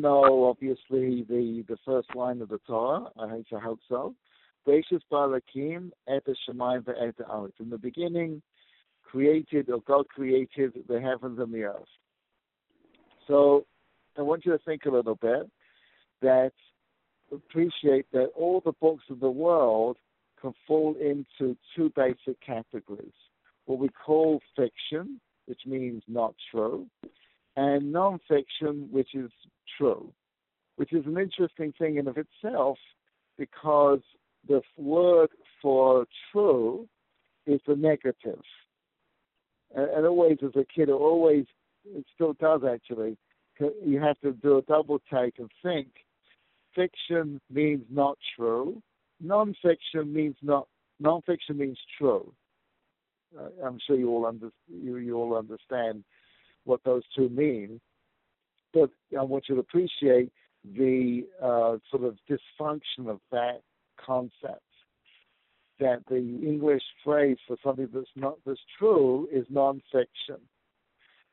know, obviously, the first line of the Torah. I hope so. Beishis ba'alakim et ha'shamayim ve'et ha'aretz. In the beginning, created, or God created the heavens and the earth. So I want you to think a little bit, that appreciate that all the books of the world can fall into two basic categories. What we call fiction, which means not true, and non-fiction, which is true, which is an interesting thing in of itself, because the word for true is the negative. And always, as a kid, always, it still does actually, you have to do a double take and think. Fiction means not true. Non-fiction means true. I'm sure you all understand what those two mean. But I want you to appreciate the sort of dysfunction of that concept. That the English phrase for something that's true is non-fiction.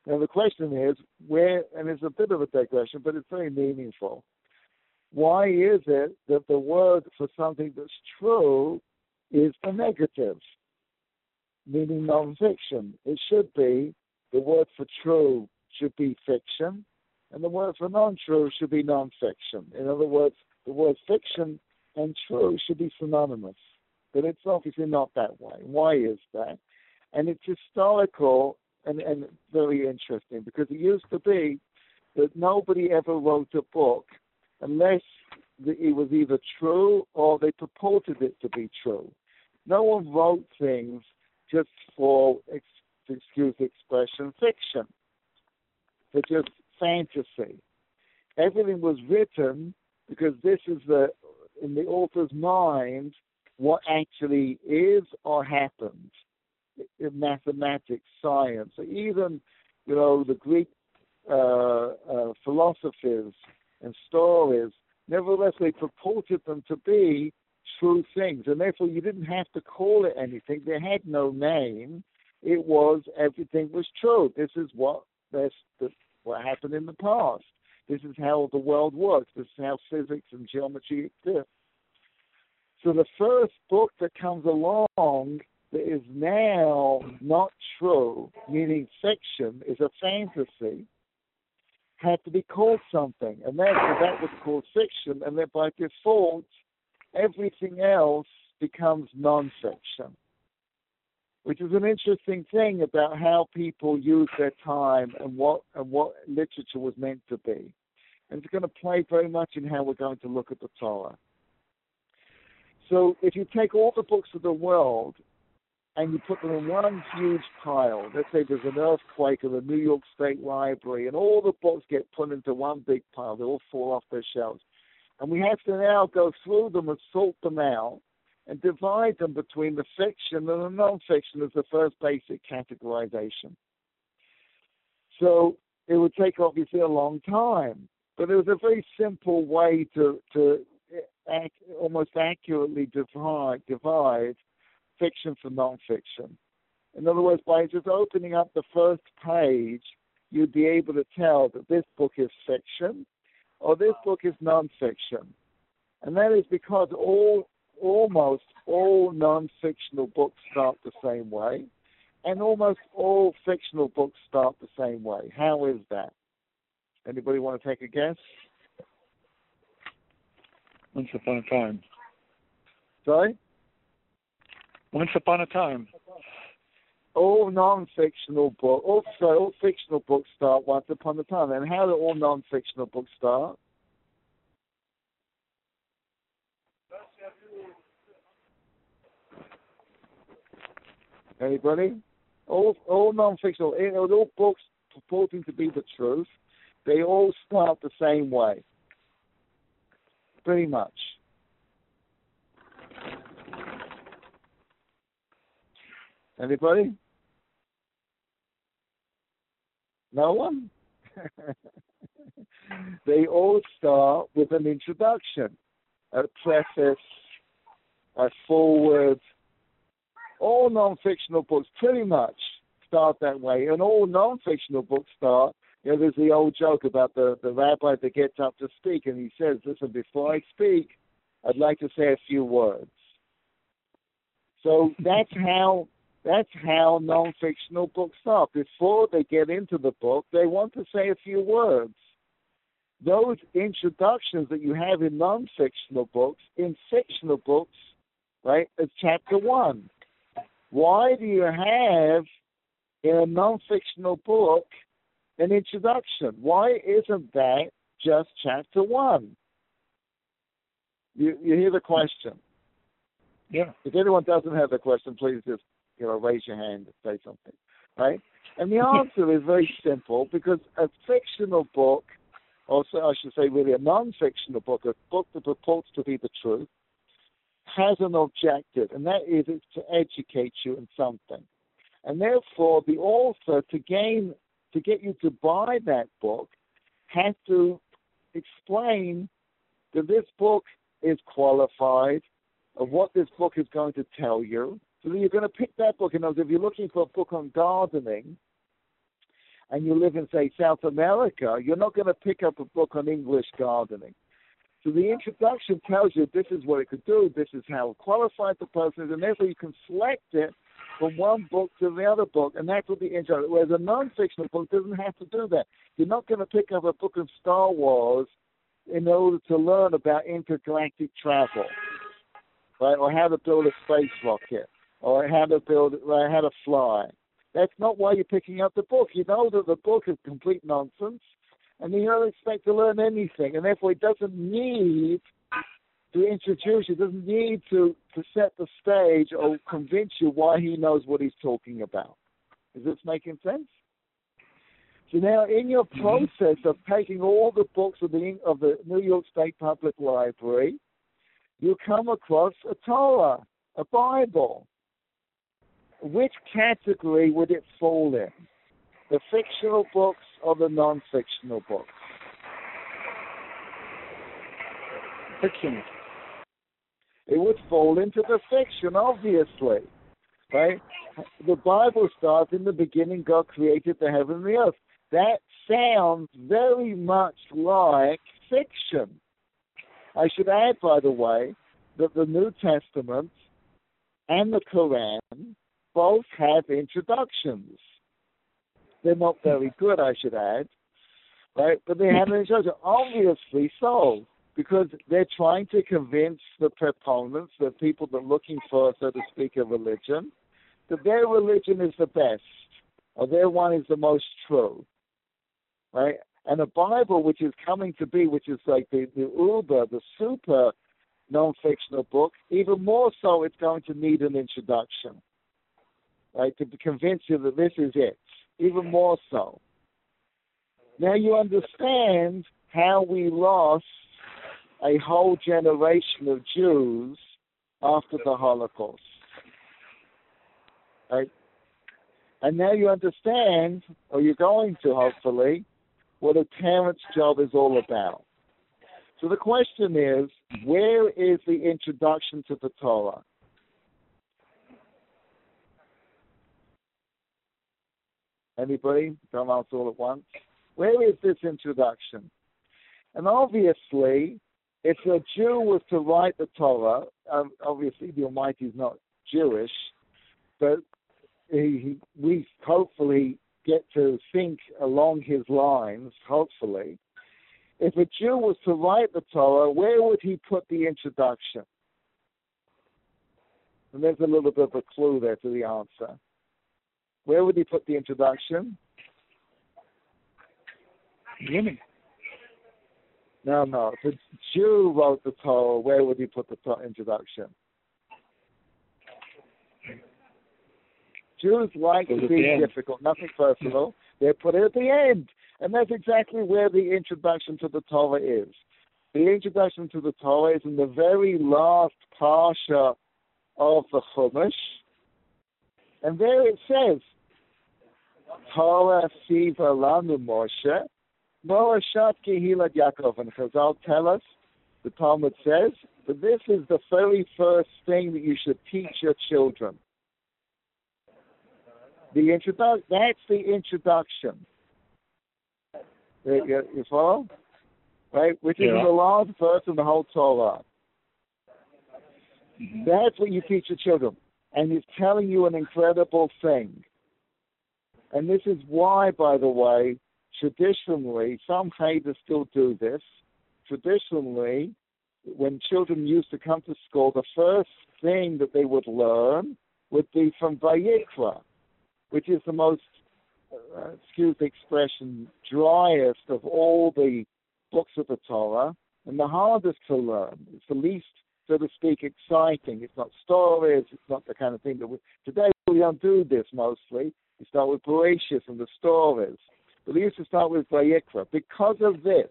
Now the question is where, and it's a bit of a digression, but it's very meaningful. Why is it that the word for something that's true is the negative, meaning non-fiction? It should be, the word for true should be fiction, and the word for non-true should be non-fiction. In other words, the word fiction and true should be synonymous. But it's obviously not that way. Why is that? And it's historical and very interesting, because it used to be that nobody ever wrote a book unless it was either true or they purported it to be true. No one wrote things just for, excuse the expression, fiction, for just fantasy. Everything was written because this is in the author's mind what actually is or happened in mathematics, science. So even, you know, the Greek philosophers and stories, nevertheless, they purported them to be true things, and therefore you didn't have to call it anything. They had no name. It was, everything was true. This is what happened in the past. This is how the world works. This is how physics and geometry exist. So the first book that comes along that is now not true, meaning fiction, is a fantasy, had to be called something, and therefore that was called fiction, and then by default, everything else becomes non-fiction, which is an interesting thing about how people use their time and what literature was meant to be. And it's going to play very much in how we're going to look at the Torah. So if you take all the books of the world and you put them in one huge pile, let's say there's an earthquake in the New York State Library and all the books get put into one big pile, they all fall off their shelves. And we have to now go through them and sort them out and divide them between the fiction and the non-fiction as the first basic categorization. So it would take obviously a long time, but it was a very simple way to almost accurately divide fiction from non-fiction. In other words, by just opening up the first page, you'd be able to tell that this book is fiction or this book is non-fiction. And that is because almost all non-fictional books start the same way, and almost all fictional books start the same way. How is that? Anybody want to take a guess? Once upon a time. Sorry? Once upon a time. All non-fictional books, all fictional books start once upon a time. And how do all non-fictional books start? Anybody? All non-fictional, all books purporting to be the truth, they all start the same way. Pretty much. Anybody? No one? They all start with an introduction, a preface, a foreword. All non-fictional books pretty much start that way, and all non-fictional books start You know, there's the old joke about the rabbi that gets up to speak, and he says, listen, before I speak, I'd like to say a few words. So that's how non-fictional books are. Before they get into the book, they want to say a few words. Those introductions that you have in non-fictional books, in fictional books, right, is chapter 1. Why do you have in a non-fictional book an introduction? Why isn't that just chapter 1? You hear the question? Yeah. If anyone doesn't have the question, please just raise your hand and say something, right? And the answer is very simple, because a fictional book, or I should say really a non-fictional book, a book that purports to be the truth, has an objective, and that is it's to educate you in something. And therefore, the author, to get you to buy that book, has to explain that this book is qualified, of what this book is going to tell you, so that you're going to pick that book. And if you're looking for a book on gardening, and you live in, say, South America, you're not going to pick up a book on English gardening. So the introduction tells you this is what it could do, this is how qualified the person is, and therefore you can select it from one book to the other book, and that's what the introduction. Whereas a non-fictional book doesn't have to do that. You're not going to pick up a book on Star Wars in order to learn about intergalactic travel, right? Or how to build a space rocket, or how to fly. That's not why you're picking up the book. You know that the book is complete nonsense, and you don't expect to learn anything, and therefore it doesn't need to introduce you, it doesn't need to set the stage or convince you why he knows what he's talking about. Is this making sense? So now, in your process of taking all the books of the New York State Public Library, you come across a Torah, a Bible. Which category would it fall in? The fictional books or the non-fictional books? Fiction. It would fall into the fiction, obviously, right? The Bible starts, in the beginning God created the heaven and the earth. That sounds very much like fiction. I should add, by the way, that the New Testament and the Quran both have introductions. They're not very good, I should add, right? But they have an introduction, obviously so, because they're trying to convince the proponents, the people that are looking for, so to speak, a religion, that their religion is the best, or their one is the most true, right? And the Bible, which is coming to be, which is like the uber, the super non-fictional book, even more so it's going to need an introduction, right, to convince you that this is it, even more so. Now you understand how we lost a whole generation of Jews after the Holocaust, right? And now you understand, or you're going to hopefully, what a parent's job is all about. So the question is, where is the introduction to the Torah? Anybody? Don't answer all at once. Where is this introduction? And obviously, if a Jew was to write the Torah, obviously the Almighty is not Jewish, but we hopefully get to think along his lines, hopefully. If a Jew was to write the Torah, where would he put the introduction? And there's a little bit of a clue there to the answer. Where would he put the introduction? Beginning. No. If a Jew wrote the Torah, where would he put the introduction? Jews like to be difficult, nothing personal. They put it at the end. And that's exactly where the introduction to the Torah is. The introduction to the Torah is in the very last parsha of the Chumash. And there it says, Torah siva lanu Moshe, morashat kehilat Yaakov. And Chazal tell us, the Talmud says, that this is the very first thing that you should teach your children. That's the introduction. You follow? Right? Which is the laws first in the whole Torah. Mm-hmm. That's what you teach the children. And he's telling you an incredible thing. And this is why, by the way, traditionally, some Hasidim still do this. Traditionally, when children used to come to school, the first thing that they would learn would be from Vayikra, which is the most, excuse the expression, driest of all the books of the Torah, and the hardest to learn. It's the least, so to speak, exciting. It's not stories. It's not the kind of thing that we... Today, we don't do this mostly. We start with Beraishit and the stories. But we used to start with Vayikra. Because of this,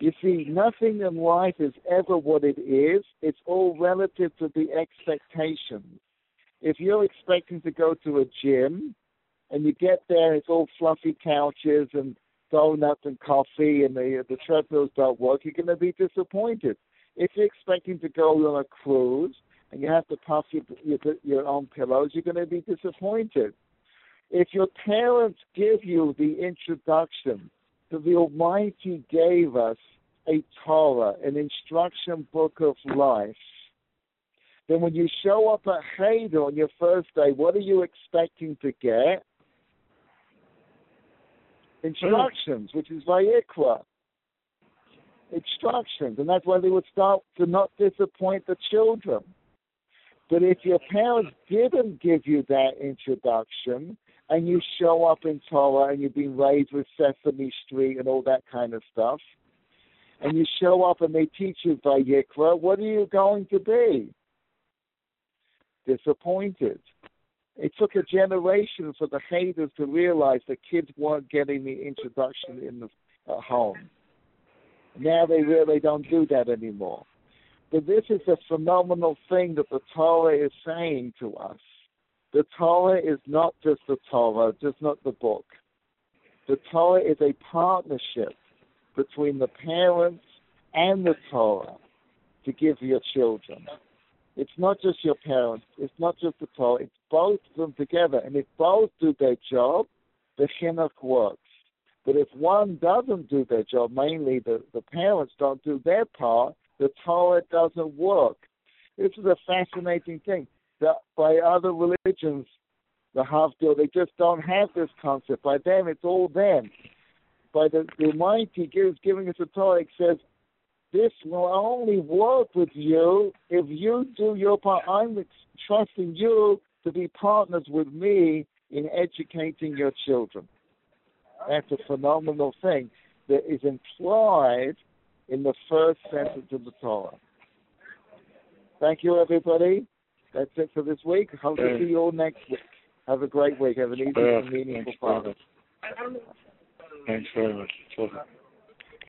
you see, nothing in life is ever what it is. It's all relative to the expectations. If you're expecting to go to a gym and you get there, it's all fluffy couches and donuts and coffee and the treadmills don't work, you're going to be disappointed. If you're expecting to go on a cruise and you have to puff your own pillows, you're going to be disappointed. If your parents give you the introduction that the Almighty gave us a Torah, an instruction book of life, then when you show up at Havdil on your first day, what are you expecting to get? Instructions, which is Vayikra. Instructions, and that's why they would start to not disappoint the children. But if your parents didn't give you that introduction, and you show up in Torah, and you've been raised with Sesame Street and all that kind of stuff, and you show up and they teach you Vayikra, what are you going to be? Disappointed. It took a generation for the Hasidim to realize that kids weren't getting the introduction at home. Now they really don't do that anymore. But this is a phenomenal thing that the Torah is saying to us. The Torah is not just the Torah, just not the book. The Torah is a partnership between the parents and the Torah to give your children. It's not just your parents. It's not just the Torah. It's both of them together. And if both do their job, the chinuch works. But if one doesn't do their job, mainly the parents don't do their part, the Torah doesn't work. This is a fascinating thing. That by other religions, the Havdil, they just don't have this concept. By them, it's all them. By the Almighty giving us a Torah, it says, this will only work with you if you do your part. I'm trusting you to be partners with me in educating your children. That's a phenomenal thing that is implied in the first sentence of the Torah. Thank you, everybody. That's it for this week. Hope to see you all next week. Have a great week. Have an easy and meaningful Father. Thanks very much.